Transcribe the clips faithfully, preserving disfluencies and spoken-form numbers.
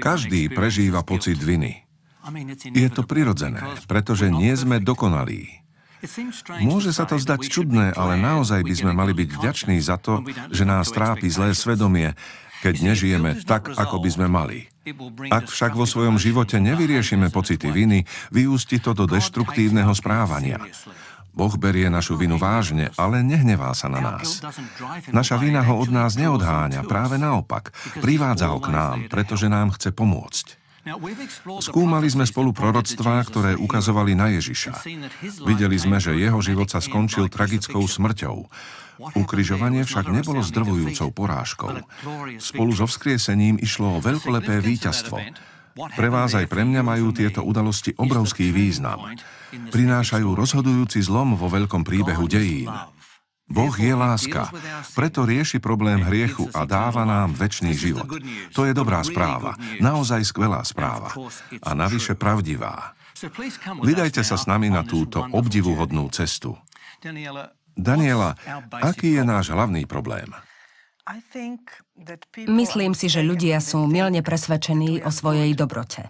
Každý prežíva pocit viny. Je to prirodzené, pretože nie sme dokonalí. Môže sa to zdať čudné, ale naozaj by sme mali byť vďační za to, že nás trápi zlé svedomie, keď nežijeme tak, ako by sme mali. Ak však vo svojom živote nevyriešime pocity viny, vyústi to do deštruktívneho správania. Boh berie našu vinu vážne, ale nehnevá sa na nás. Naša vina ho od nás neodháňa, práve naopak. Privádza ho k nám, pretože nám chce pomôcť. Skúmali sme spolu proroctvá, ktoré ukazovali na Ježiša. Videli sme, že jeho život sa skončil tragickou smrťou. Ukrižovanie však nebolo zdrvujúcou porážkou. Spolu so vzkriesením išlo o veľkolepé víťazstvo. Pre vás aj pre mňa majú tieto udalosti obrovský význam. Prinášajú rozhodujúci zlom vo veľkom príbehu dejín. Boh je láska, preto rieši problém hriechu a dáva nám večný život. To je dobrá správa, naozaj skvelá správa a navyše pravdivá. Vydajte sa s nami na túto obdivuhodnú cestu. Daniela, aký je náš hlavný problém? Myslím si, že ľudia sú mylne presvedčení o svojej dobrote.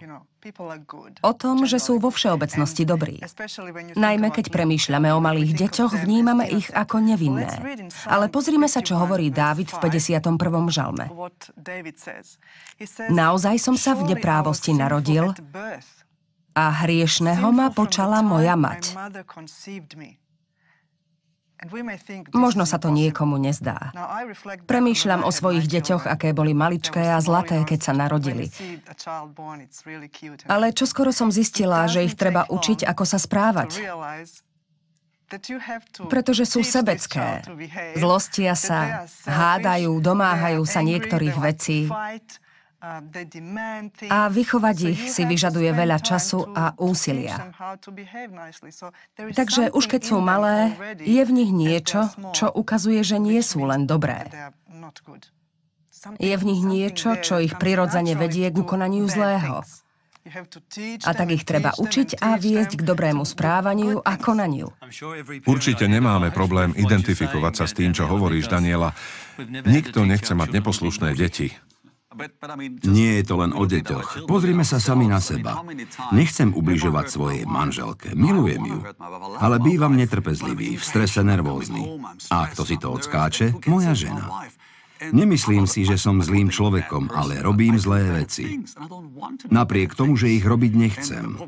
O tom, že sú vo všeobecnosti dobrí. Najmä keď premýšľame o malých deťoch, vnímame ich ako nevinné. Ale pozrime sa, čo hovorí Dávid v päťdesiatom prvom žalme. Naozaj som sa v neprávosti narodil a hriešného ma počala moja mať. Možno sa to niekomu nezdá. Premýšľam o svojich deťoch, aké boli maličké a zlaté, keď sa narodili. Ale čoskoro som zistila, že ich treba učiť, ako sa správať. Pretože sú sebecké. Zlostia sa, hádajú, domáhajú sa niektorých vecí. A vychovať ich si vyžaduje veľa času a úsilia. Takže už keď sú malé, je v nich niečo, čo ukazuje, že nie sú len dobré. Je v nich niečo, čo ich prirodzene vedie k konaniu zlého. A tak ich treba učiť a viesť k dobrému správaniu a konaniu. Určite nemáme problém identifikovať sa s tým, čo hovoríš, Daniela. Nikto nechce mať neposlušné deti. Nie je to len o deťoch. Pozrime sa sami na seba. Nechcem ubližovať svojej manželke. Milujem ju. Ale bývam netrpezlivý, v strese nervózny. A kto si to odskáče? Moja žena. Nemyslím si, že som zlým človekom, ale robím zlé veci. Napriek tomu, že ich robiť nechcem.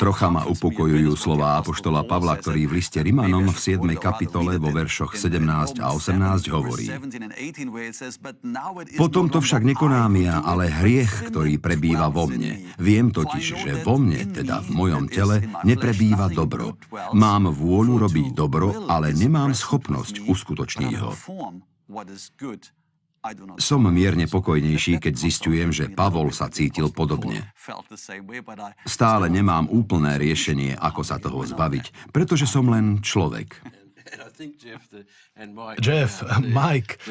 Trocha ma upokojujú slová apoštola Pavla, ktorý v liste Rimanom v siedmej kapitole vo veršoch sedemnásť a osemnásť hovorí: Potom to však nekonám ja, ale hriech, ktorý prebýva vo mne. Viem totiž, že vo mne, teda v mojom tele, neprebýva dobro. Mám vôľu robiť dobro, ale nemám schopnosť uskutočniť ho. Som mierne pokojnejší, keď zisťujem, že Pavol sa cítil podobne. Stále nemám úplné riešenie, ako sa toho zbaviť, pretože som len človek. Jeff, Mike,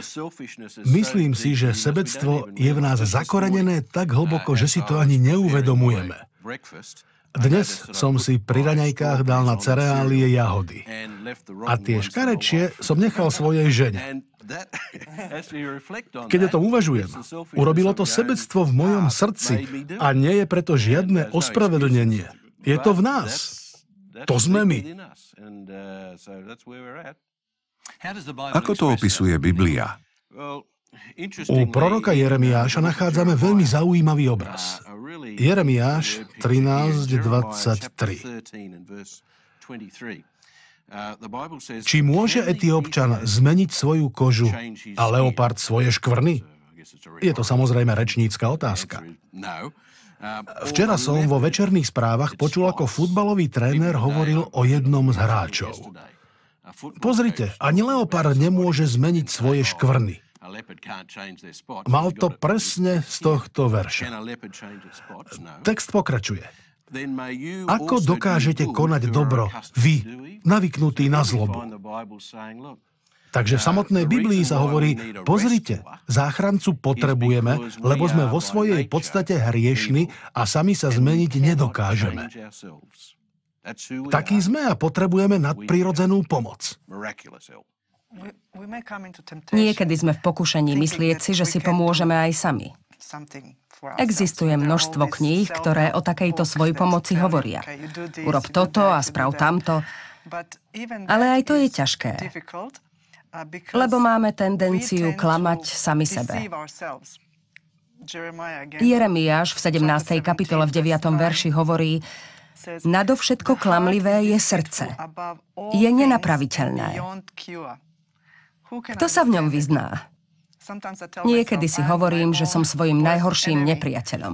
myslím si, že sebectvo je v nás zakorenené tak hlboko, že si to ani neuvedomujeme. Dnes som si pri raňajkách dal na cereálie jahody. A tie škarečie som nechal svojej žene. Keď o tom uvažujem, urobilo to sebectvo v mojom srdci a nie je preto žiadne ospravedlnenie. Je to v nás. To sme my. Ako to opisuje Biblia? U proroka Jeremiáša nachádzame veľmi zaujímavý obraz. Jeremiáš trinásť dvadsaťtri. Či môže Etiópčan zmeniť svoju kožu a leopard svoje škvrny? Je to samozrejme rečnícka otázka. Včera som vo večerných správach počul, ako futbalový tréner hovoril o jednom z hráčov. Pozrite, ani leopard nemôže zmeniť svoje škvrny. Mal to presne z tohto verša. Text pokračuje. Ako dokážete konať dobro, vy, navyknutí na zlobu? Takže v samotnej Biblii sa hovorí, pozrite, záchrancu potrebujeme, lebo sme vo svojej podstate hriešni a sami sa zmeniť nedokážeme. Takí sme a potrebujeme nadprirodzenú pomoc. Niekedy sme v pokušení myslieť si, že si pomôžeme aj sami. Existuje množstvo kníh, ktoré o takejto svojpomoci hovoria. Urob toto a sprav tamto. Ale aj to je ťažké, lebo máme tendenciu klamať sami sebe. Jeremiáš v sedemnástej kapitole v deviatom verši hovorí: Nadovšetko klamlivé je srdce. Je nenapraviteľné. Kto sa v ňom vyzná? Niekedy si hovorím, že som svojim najhorším nepriateľom.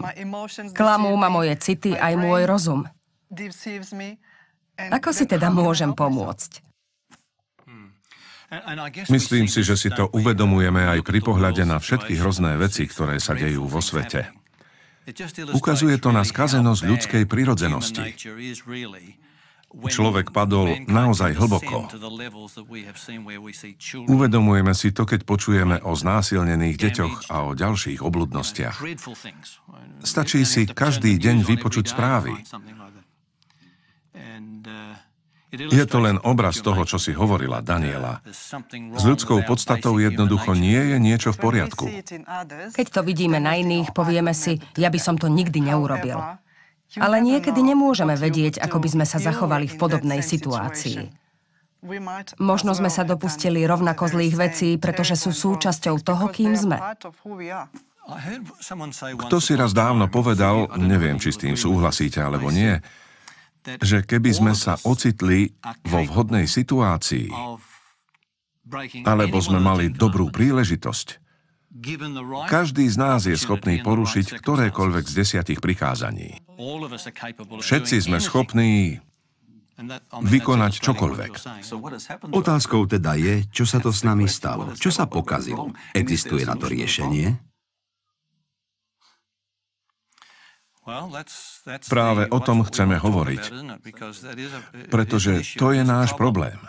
Klamú ma moje city aj môj rozum. Ako si teda môžem pomôcť? Myslím si, že si to uvedomujeme aj pri pohľade na všetky hrozné veci, ktoré sa dejú vo svete. Ukazuje to na skazenosť ľudskej prirodzenosti. Človek padol naozaj hlboko. Uvedomujeme si to, keď počujeme o znásilnených deťoch a o ďalších obludnostiach. Stačí si každý deň vypočuť správy. Je to len obraz toho, čo si hovorila, Daniela. S ľudskou podstatou jednoducho nie je niečo v poriadku. Keď to vidíme na iných, povieme si, ja by som to nikdy neurobil. Ale niekedy nemôžeme vedieť, ako by sme sa zachovali v podobnej situácii. Možno sme sa dopustili rovnako zlých vecí, pretože sú súčasťou toho, kým sme. Kto si raz dávno povedal, neviem, či s tým súhlasíte alebo nie, že keby sme sa ocitli vo vhodnej situácii, alebo sme mali dobrú príležitosť, každý z nás je schopný porušiť ktorékoľvek z desiatich prikázaní. Všetci sme schopní vykonať čokoľvek. Otázkou teda je, čo sa to s nami stalo, čo sa pokazilo. Existuje na to riešenie? Práve o tom chceme hovoriť, pretože to je náš problém.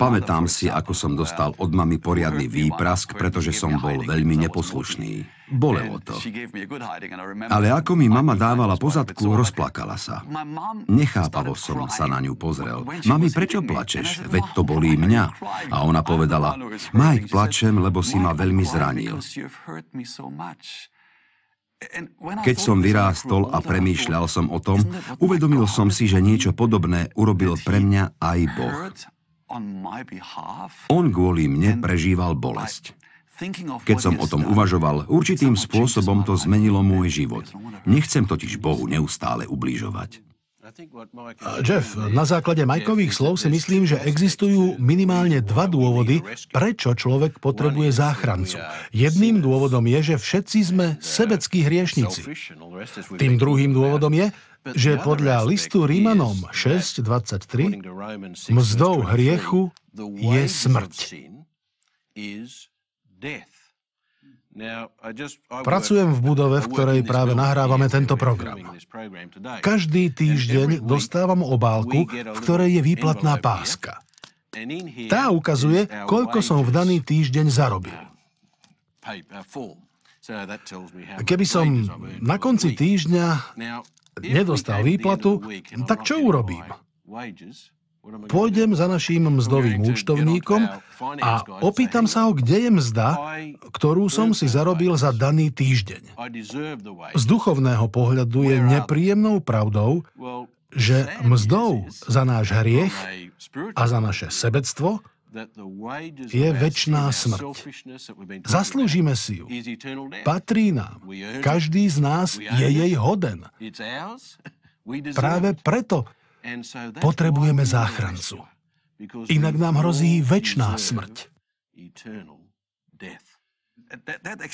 Pamätám si, ako som dostal od mamy poriadny výprask, pretože som bol veľmi neposlušný. Bolelo to. Ale ako mi mama dávala po zadku, rozplakala sa. Nechápavo som sa na ňu pozrel. Mami, prečo plačeš? Veď to bolí mňa. A ona povedala: Mike, plačem, lebo si ma veľmi zranil. Keď som vyrástol a premýšľal som o tom, uvedomil som si, že niečo podobné urobil pre mňa aj Boh. On kvôli mne prežíval bolesť. Keď som o tom uvažoval, určitým spôsobom to zmenilo môj život. Nechcem totiž Bohu neustále ubližovať. Jeff, na základe Mikeových slov si myslím, že existujú minimálne dva dôvody, prečo človek potrebuje záchrancu. Jedným dôvodom je, že všetci sme sebeckí hriešnici. Tým druhým dôvodom je, že podľa listu Rímanom šesť dvadsaťtri mzdou hriechu je smrť. Pracujem v budove, v ktorej práve nahrávame tento program. Každý týždeň dostávam obálku, v ktorej je výplatná páska. Tá ukazuje, koľko som v daný týždeň zarobil. Keby som na konci týždňa nedostal výplatu, tak čo urobím? Pôjdem za naším mzdovým účtovníkom a opýtam sa ho, kde je mzda, ktorú som si zarobil za daný týždeň. Z duchovného pohľadu je nepríjemnou pravdou, že mzdou za náš hriech a za naše sebectvo je večná smrť. Zaslúžime si ju. Patrí nám. Každý z nás je jej hoden. Práve preto potrebujeme záchrancu. Inak nám hrozí večná smrť.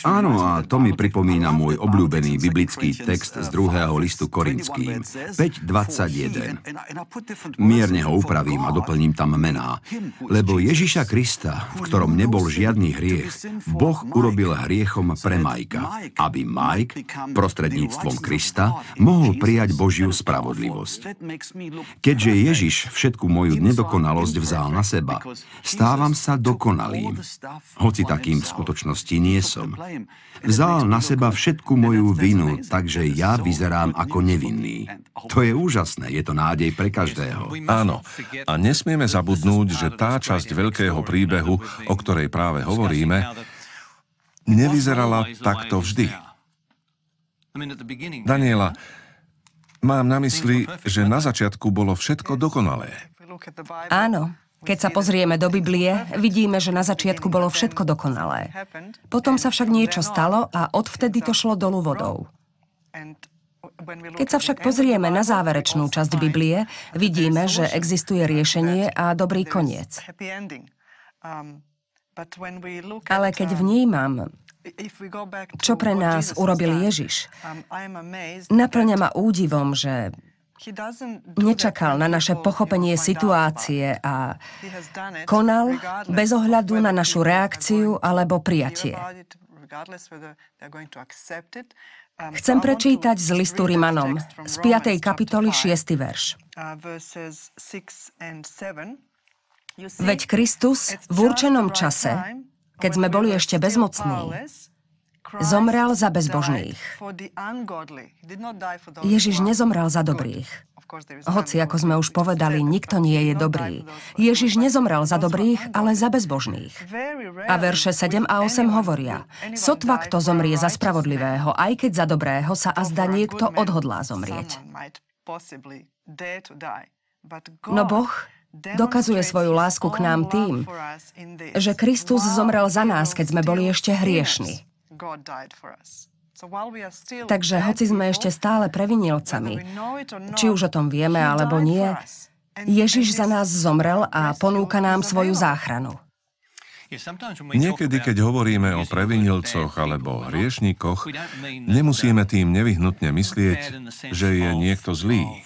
Áno, a to mi pripomína môj obľúbený biblický text z druhého listu Korinským, päť dvadsaťjeden. Mierne ho upravím a doplním tam mená. Lebo Ježiša Krista, v ktorom nebol žiadny hriech, Boh urobil hriechom pre Majka, aby Majk, prostredníctvom Krista, mohol prijať Božiu spravodlivosť. Keďže Ježiš všetku moju nedokonalosť vzal na seba, stávam sa dokonalým, hoci takým v skutočnosti nie som. Vzal na seba všetku moju vinu, takže ja vyzerám ako nevinný. To je úžasné, je to nádej pre každého. Áno, a nesmieme zabudnúť, že tá časť veľkého príbehu, o ktorej práve hovoríme, nevyzerala takto vždy. Daniela, mám na mysli, že na začiatku bolo všetko dokonalé. Áno. Keď sa pozrieme do Biblie, vidíme, že na začiatku bolo všetko dokonalé. Potom sa však niečo stalo a odvtedy to šlo dolu vodou. Keď sa však pozrieme na záverečnú časť Biblie, vidíme, že existuje riešenie a dobrý koniec. Ale keď vnímam, čo pre nás urobil Ježiš, naplňa ma údivom, že nečakal na naše pochopenie situácie a konal bez ohľadu na našu reakciu alebo prijatie. Chcem prečítať z listu Rimanom, z piatej kapitoly, šiesty verš. Veď Kristus v určenom čase, keď sme boli ešte bezmocní, zomrel za bezbožných. Ježiš nezomrel za dobrých. Hoci, ako sme už povedali, nikto nie je dobrý. Ježiš nezomrel za dobrých, ale za bezbožných. A verše sedem a osem hovoria, sotva kto zomrie za spravodlivého, aj keď za dobrého sa azda niekto odhodlá zomrieť. No Boh dokazuje svoju lásku k nám tým, že Kristus zomrel za nás, keď sme boli ešte hriešni. Takže hoci sme ešte stále previnilcami, či už o tom vieme alebo nie, Ježiš za nás zomrel a ponúka nám svoju záchranu. Niekedy, keď hovoríme o previnilcoch alebo hriešnikoch, nemusíme tým nevyhnutne myslieť, že je niekto zlý.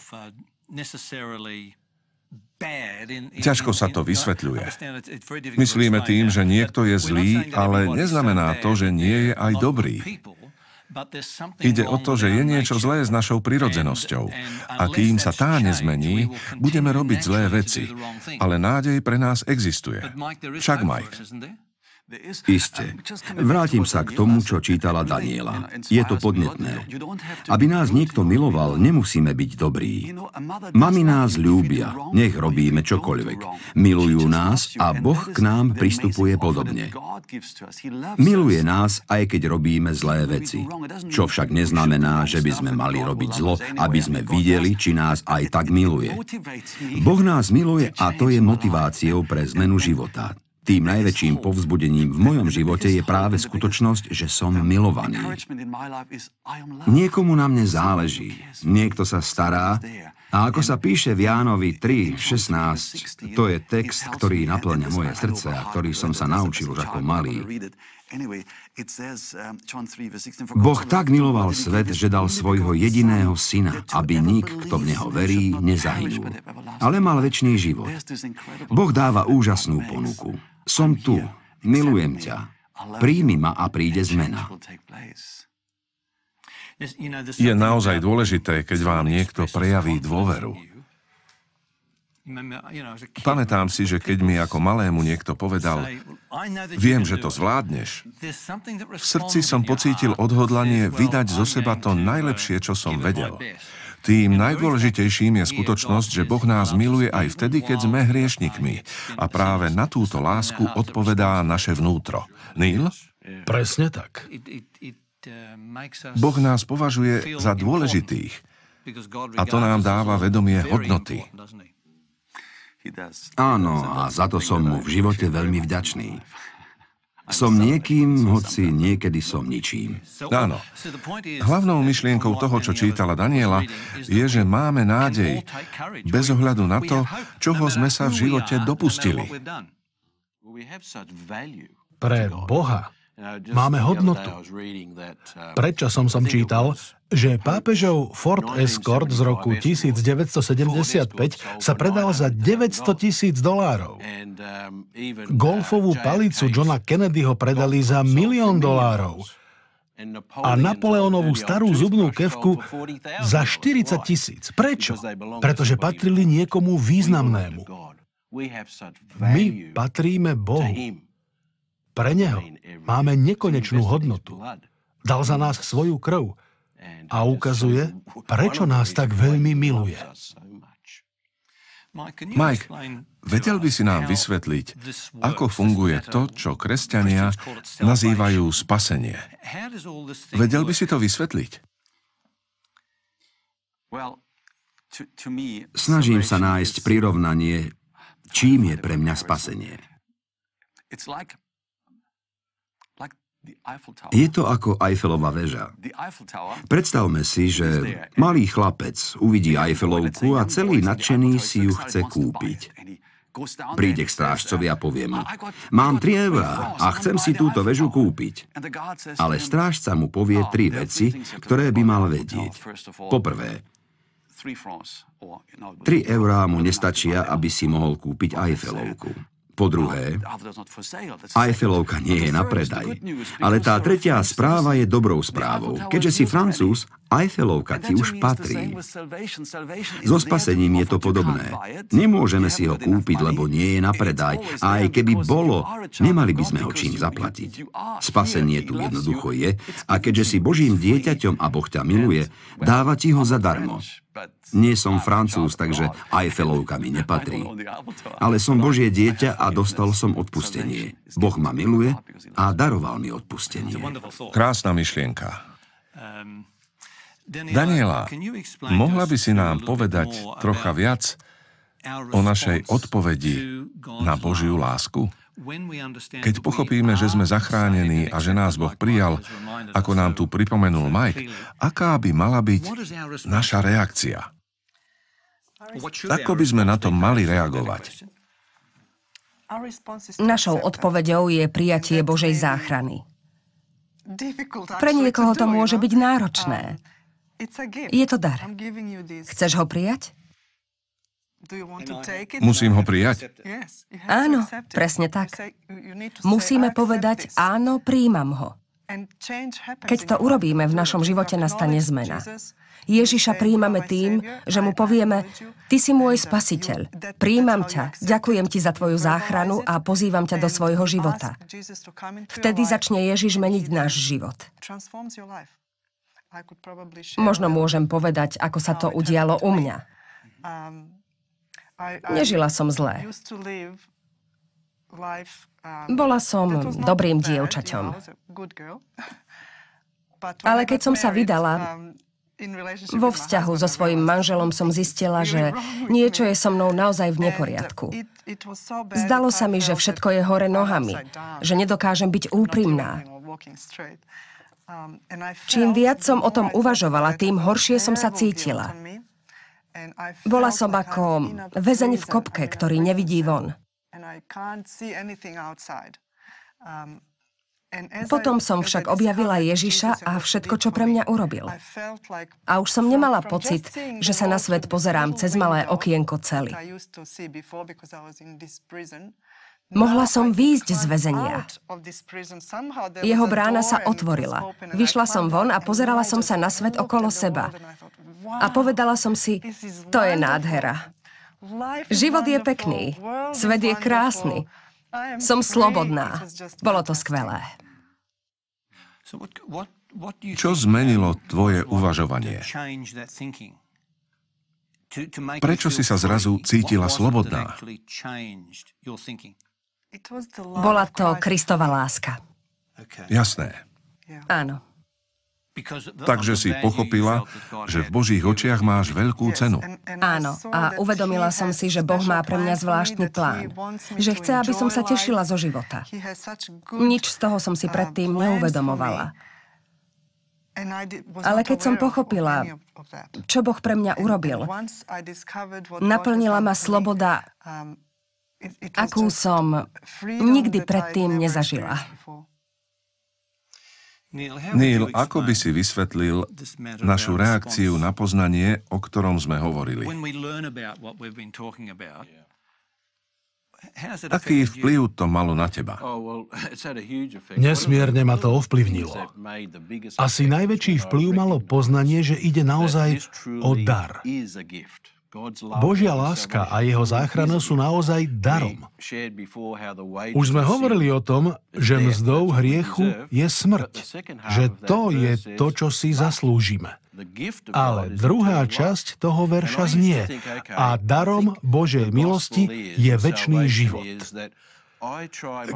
Ťažko sa to vysvetľuje. Myslíme tým, že niekto je zlý, ale neznamená to, že nie je aj dobrý. Ide o to, že je niečo zlé s našou prirodzenosťou. A kým sa tá nezmení, budeme robiť zlé veci. Ale nádej pre nás existuje. Však, Mike? Isté. Vrátim sa k tomu, čo čítala Daniela. Je to podnetné. Aby nás niekto miloval, nemusíme byť dobrí. Mami nás ľúbia, nech robíme čokoľvek. Milujú nás a Boh k nám pristupuje podobne. Miluje nás, aj keď robíme zlé veci. Čo však neznamená, že by sme mali robiť zlo, aby sme videli, či nás aj tak miluje. Boh nás miluje a to je motiváciou pre zmenu života. Tým najväčším povzbudením v mojom živote je práve skutočnosť, že som milovaný. Niekomu na mne záleží, niekto sa stará a ako sa píše v Jánovi tri šestnásť, to je text, ktorý naplňa moje srdce a ktorý som sa naučil už ako malý. Boh tak miloval svet, že dal svojho jediného syna, aby nik, kto v neho verí, nezahynul, ale mal večný život. Boh dáva úžasnú ponuku. Som tu, milujem ťa, príjmi ma a príde zmena. Je naozaj dôležité, keď vám niekto prejaví dôveru. Pamätám si, že keď mi ako malému niekto povedal, viem, že to zvládneš, v srdci som pocítil odhodlanie vydať zo seba to najlepšie, čo som vedel. Tým najdôležitejším je skutočnosť, že Boh nás miluje aj vtedy, keď sme hriešnikmi. A práve na túto lásku odpovedá naše vnútro. Neil? Presne tak. Boh nás považuje za dôležitých. A to nám dáva vedomie hodnoty. Áno, a za to som mu v živote veľmi vďačný. Som niekým, hoci niekedy som ničím. Áno. Hlavnou myšlienkou toho, čo čítala Daniela, je, že máme nádej, bez ohľadu na to, čoho sme sa v živote dopustili. Pre Boha máme hodnotu. Predčasom som čítal, že pápežov Ford Escort z roku devätnásť sedemdesiatpäť sa predal za deväťsto tisíc dolárov. Golfovú palicu Johna Kennedyho predali za milión dolárov. A Napoleónovú starú zubnú kefku za štyridsať tisíc. Prečo? Pretože patrili niekomu významnému. My patríme Bohu. Pre neho máme nekonečnú hodnotu. Dal za nás svoju krv a ukazuje, prečo nás tak veľmi miluje. Mike, vedel by si nám vysvetliť, ako funguje to, čo kresťania nazývajú spasenie? Vedel by si to vysvetliť? Snažím sa nájsť prirovnanie, čím je pre mňa spasenie. Je to ako Eiffelova väža. Predstavme si, že malý chlapec uvidí Eiffelovku a celý nadšený si ju chce kúpiť. Príde k strážcovi a povie mu, mám tri eurá a chcem si túto väžu kúpiť. Ale strážca mu povie tri veci, ktoré by mal vedieť. Po prvé, tri eurá mu nestačia, aby si mohol kúpiť Eiffelovku. Po druhé, Eiffelovka nie je na predaj. Ale tá tretia správa je dobrou správou. Keďže si Francúz, Eiffelovka ti už patrí. So spasením je to podobné. Nemôžeme si ho kúpiť, lebo nie je na predaj. A aj keby bolo, nemali by sme ho čím zaplatiť. Spasenie tu jednoducho je a keďže si Božím dieťaťom a Boh ťa miluje, dáva ti ho zadarmo. Nie som Francúz, takže Eiffelovka mi nepatrí. Ale som Božie dieťa a dostal som odpustenie. Boh ma miluje a daroval mi odpustenie. Krásna myšlienka. Daniela, mohla by si nám povedať trocha viac o našej odpovedi na Božiu lásku? Keď pochopíme, že sme zachránení a že nás Boh prijal, ako nám tu pripomenul Mike, aká by mala byť naša reakcia? Ako by sme na to mali reagovať? Našou odpoveďou je prijatie Božej záchrany. Pre niekoho to môže byť náročné. Je to dar. Chceš ho prijať? Musím ho prijať? Áno, presne tak. Musíme povedať, áno, prijímam ho. Keď to urobíme, v našom živote nastane zmena. Ježiša prijímame tým, že mu povieme, ty si môj spasiteľ, prijímam ťa, ďakujem ti za tvoju záchranu a pozývam ťa do svojho života. Vtedy začne Ježiš meniť náš život. Možno môžem povedať, ako sa to udialo u mňa. Nežila som zle. Bola som dobrým dievčaťom. Ale keď som sa vydala, vo vzťahu so svojím manželom som zistila, že niečo je so mnou naozaj v neporiadku. Zdalo sa mi, že všetko je hore nohami, že nedokážem byť úprimná. Čím viac som o tom uvažovala, tým horšie som sa cítila. Bola som ako väzeň v kopke, ktorý nevidí von. Potom som však objavila Ježiša a všetko, čo pre mňa urobil. A už som nemala pocit, že sa na svet pozerám cez malé okienko cely. Mohla som výjsť z väzenia. Jeho brána sa otvorila. Vyšla som von a pozerala som sa na svet okolo seba. A povedala som si, to je nádhera. Život je pekný, svet je krásny. Som slobodná. Bolo to skvelé. Čo zmenilo tvoje uvažovanie? Prečo si sa zrazu cítila slobodná? Bola to Kristova láska. Jasné. Áno. Takže si pochopila, že v Božích očiach máš veľkú cenu. Áno, a uvedomila som si, že Boh má pre mňa zvláštny plán. Že chce, aby som sa tešila zo života. Nič z toho som si predtým neuvedomovala. Ale keď som pochopila, čo Boh pre mňa urobil, naplnila ma sloboda, akú som nikdy predtým nezažila. Neil, ako by si vysvetlil našu reakciu na poznanie, o ktorom sme hovorili? Aký vplyv to malo na teba? Nesmierne ma to ovplyvnilo. Asi najväčší vplyv malo poznanie, že ide naozaj o dar. Božia láska a jeho záchrana sú naozaj darom. Už sme hovorili o tom, že mzdou hriechu je smrť, že to je to, čo si zaslúžime. Ale druhá časť toho verša znie, a darom Božej milosti je večný život.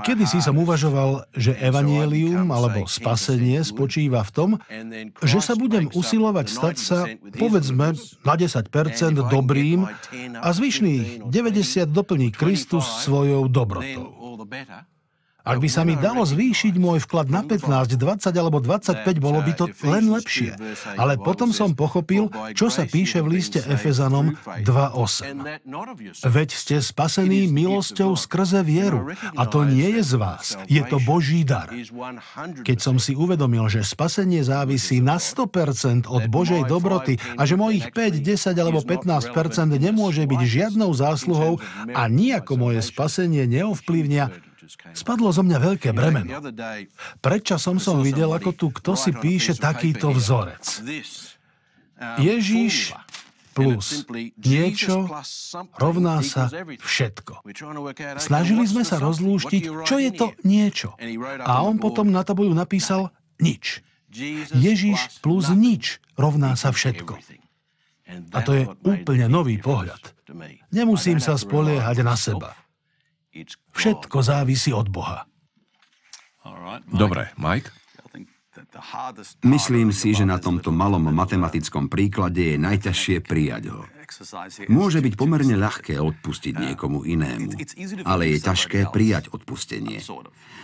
Kedysi som uvažoval, že evanjelium alebo spasenie spočíva v tom, že sa budem usilovať stať sa, povedzme, na desať percent dobrým a zvyšných deväťdesiat percent doplní Kristus svojou dobrotou. Ak by sa mi dalo zvýšiť môj vklad na pätnásť, dvadsať alebo dvadsaťpäť, bolo by to len lepšie. Ale potom som pochopil, čo sa píše v liste Efezanom dva osem. Veď ste spasení milosťou skrze vieru. A to nie je z vás. Je to Boží dar. Keď som si uvedomil, že spasenie závisí na sto percent od Božej dobroty a že mojich päť, desať alebo pätnásť percent nemôže byť žiadnou zásluhou a nijako moje spasenie neovplyvnia, spadlo zo mňa veľké bremeno. Predčasom som videl, ako tu kto si píše takýto vzorec. Ježíš plus niečo rovná sa všetko. Snažili sme sa rozlúštiť, čo je to niečo. A on potom na tabuľu napísal nič. Ježíš plus nič rovná sa všetko. A to je úplne nový pohľad. Nemusím sa spoliehať na seba. Všetko závisí od Boha. Dobre, Mike? Myslím si, že na tomto malom matematickom príklade je najťažšie prijať ho. Môže byť pomerne ľahké odpustiť niekomu inému, ale je ťažké prijať odpustenie.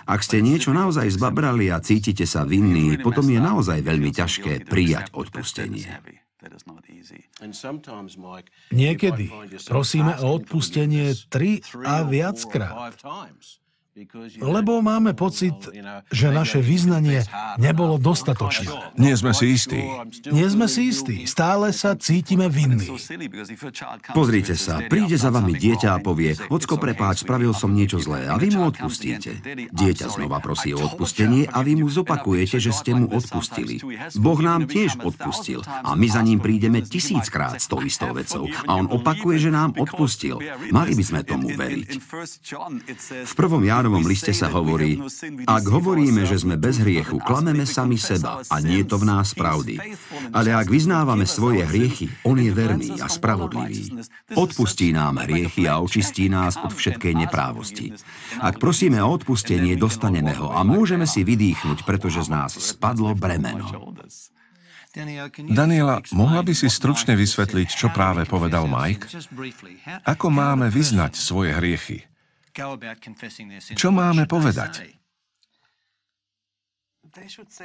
Ak ste niečo naozaj zbabrali a cítite sa vinní, potom je naozaj veľmi ťažké prijať odpustenie. Niekedy prosíme o odpustenie tri a viackrát, lebo máme pocit, že naše vyznanie nebolo dostatočné. Nie sme si istí. Nie sme si istí. Stále sa cítime vinní. Pozrite sa, príde za vami dieťa a povie: "Ocko, prepáč, spravil som niečo zlé," a vy mu odpustíte. Dieťa znova prosí o odpustenie a vy mu zopakujete, že ste mu odpustili. Boh nám tiež odpustil a my za ním prídeme tisíckrát s tou istou vecou a on opakuje, že nám odpustil. Mali by sme tomu veriť. V prvom Jánovi v liste sa hovorí: ak hovoríme, že sme bez hriechu, klameme sami seba a nie je to v nás pravdy. Ale ak vyznávame svoje hriechy, on je verný a spravodlivý. Odpustí nám hriechy a očistí nás od všetkej neprávosti. Ak prosíme o odpustenie, dostaneme ho a môžeme si vydýchnuť, pretože z nás spadlo bremeno. Daniela, mohla by si stručne vysvetliť, čo práve povedal Mike? Ako máme vyznať svoje hriechy? Čo máme povedať?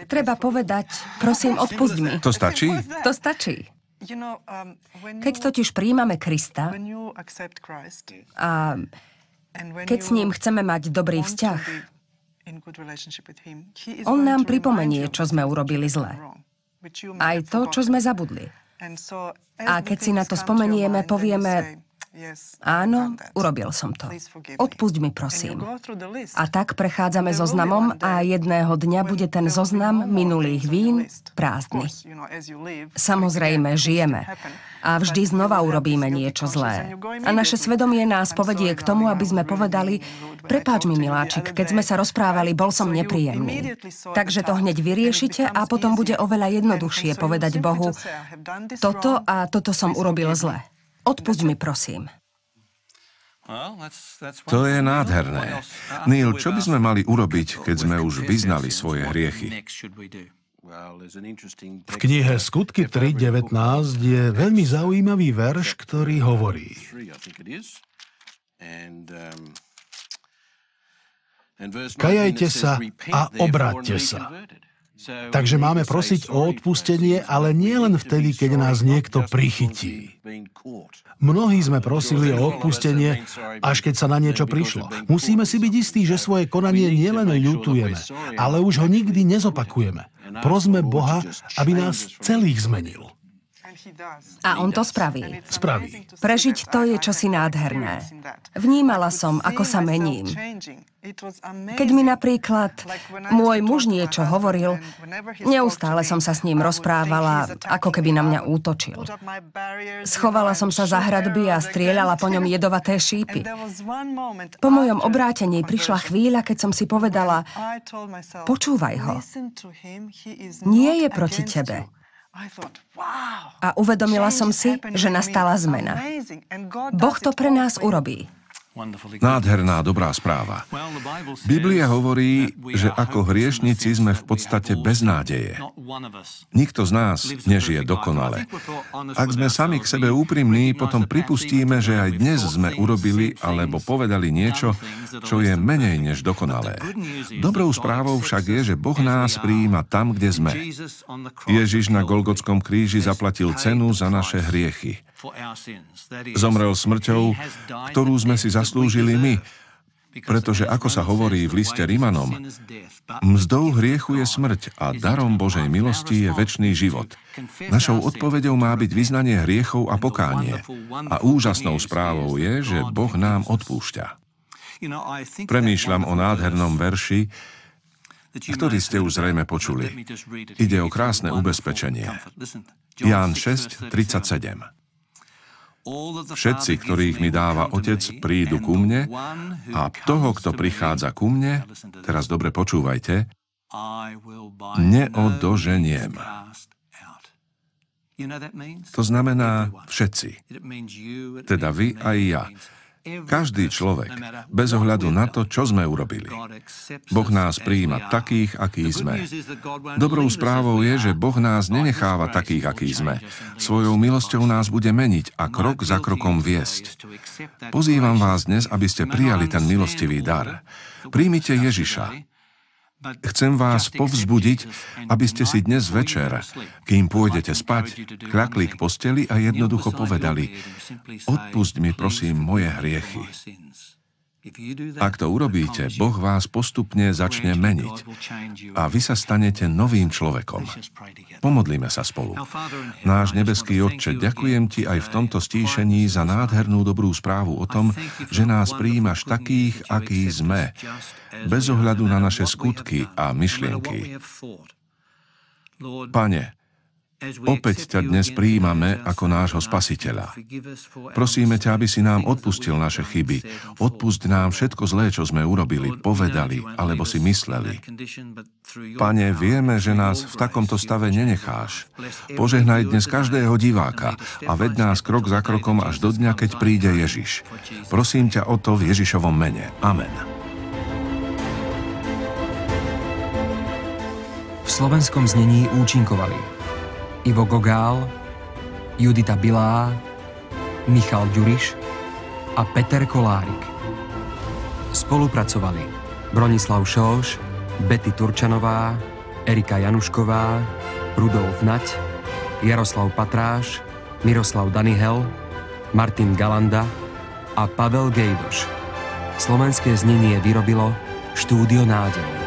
Treba povedať: prosím, odpusť mi. To stačí? To stačí. Keď totiž príjmame Krista a keď s ním chceme mať dobrý vzťah, on nám pripomenie, čo sme urobili zle. Aj to, čo sme zabudli. A keď si na to spomenieme, povieme: áno, urobil som to. Odpusť mi, prosím. A tak prechádzame zoznamom a jedného dňa bude ten zoznam minulých vín prázdny. Samozrejme, žijeme a vždy znova urobíme niečo zlé. A naše svedomie nás povedie k tomu, aby sme povedali: prepáč mi, miláčik, keď sme sa rozprávali, bol som nepríjemný. Takže to hneď vyriešite a potom bude oveľa jednoduchšie povedať Bohu: toto a toto som urobil zle. Odpusť mi, prosím. To je nádherné. Neil, čo by sme mali urobiť, keď sme už vyznali svoje hriechy? V knihe Skutky tri devätnásť je veľmi zaujímavý verš, ktorý hovorí: kajajte sa a obráťte sa. Takže máme prosiť o odpustenie, ale nie len vtedy, keď nás niekto prichytí. Mnohí sme prosili o odpustenie, až keď sa na niečo prišlo. Musíme si byť istí, že svoje konanie nielen ľutujeme, ale už ho nikdy nezopakujeme. Prosme Boha, aby nás celých zmenil. A on to spraví. Spraví. Prežiť to je čosi nádherné. Vnímala som, ako sa mením. Keď mi napríklad môj muž niečo hovoril, neustále som sa s ním rozprávala, ako keby na mňa útočil. Schovala som sa za hradby a strieľala po ňom jedovaté šípy. Po mojom obrátení prišla chvíľa, keď som si povedala: počúvaj ho. Nie je proti tebe. A uvedomila som si, že nastala zmena. Boh to pre nás urobí. Nádherná dobrá správa. Biblia hovorí, že ako hriešnici sme v podstate bez nádeje. Nikto z nás nežije dokonale. Ak sme sami k sebe úprimní, potom pripustíme, že aj dnes sme urobili alebo povedali niečo, čo je menej než dokonalé. Dobrou správou však je, že Boh nás prijíma tam, kde sme. Ježiš na Golgotskom kríži zaplatil cenu za naše hriechy. Zomrel smrťou, ktorú sme si zaslúžili my, pretože, ako sa hovorí v liste Rimanom, mzdou hriechu je smrť a darom Božej milosti je večný život. Našou odpoveďou má byť vyznanie hriechov a pokánie. A úžasnou správou je, že Boh nám odpúšťa. Premýšľam o nádhernom verši, ktorý ste už zrejme počuli. Ide o krásne ubezpečenie. Ján šesť tridsaťsedem. Všetci, ktorých mi dáva Otec, prídu ku mne a toho, kto prichádza ku mne, teraz dobre počúvajte, neodoženiem. To znamená všetci, teda vy aj ja. Každý človek, bez ohľadu na to, čo sme urobili. Boh nás prijíma takých, akí sme. Dobrou správou je, že Boh nás nenecháva takých, akí sme. Svojou milosťou nás bude meniť a krok za krokom viesť. Pozývam vás dnes, aby ste prijali ten milostivý dar. Príjmite Ježiša. Chcem vás povzbudiť, aby ste si dnes večer, kým pôjdete spať, kľakli k posteli a jednoducho povedali: odpusť mi, prosím, moje hriechy. Ak to urobíte, Boh vás postupne začne meniť a vy sa stanete novým človekom. Pomodlíme sa spolu. Náš nebeský Otče, ďakujem Ti aj v tomto stíšení za nádhernú dobrú správu o tom, že nás prijímaš takých, akí sme, bez ohľadu na naše skutky a myšlienky. Pane, opäť ťa dnes prijímame ako nášho Spasiteľa. Prosíme ťa, aby si nám odpustil naše chyby. Odpusť nám všetko zlé, čo sme urobili, povedali alebo si mysleli. Pane, vieme, že nás v takomto stave nenecháš. Požehnaj dnes každého diváka a ved nás krok za krokom až do dňa, keď príde Ježiš. Prosím ťa o to v Ježišovom mene. Amen. V slovenskom znení účinkovali Ivo Gogál, Judita Bilá, Michal Ďuriš a Peter Kolárik. Spolupracovali Bronislav Šoš, Betty Turčanová, Erika Janušková, Rudolf Nať, Jaroslav Patráš, Miroslav Danihel, Martin Galanda a Pavel Gejdoš. Slovenské znenie vyrobilo Štúdio nádej.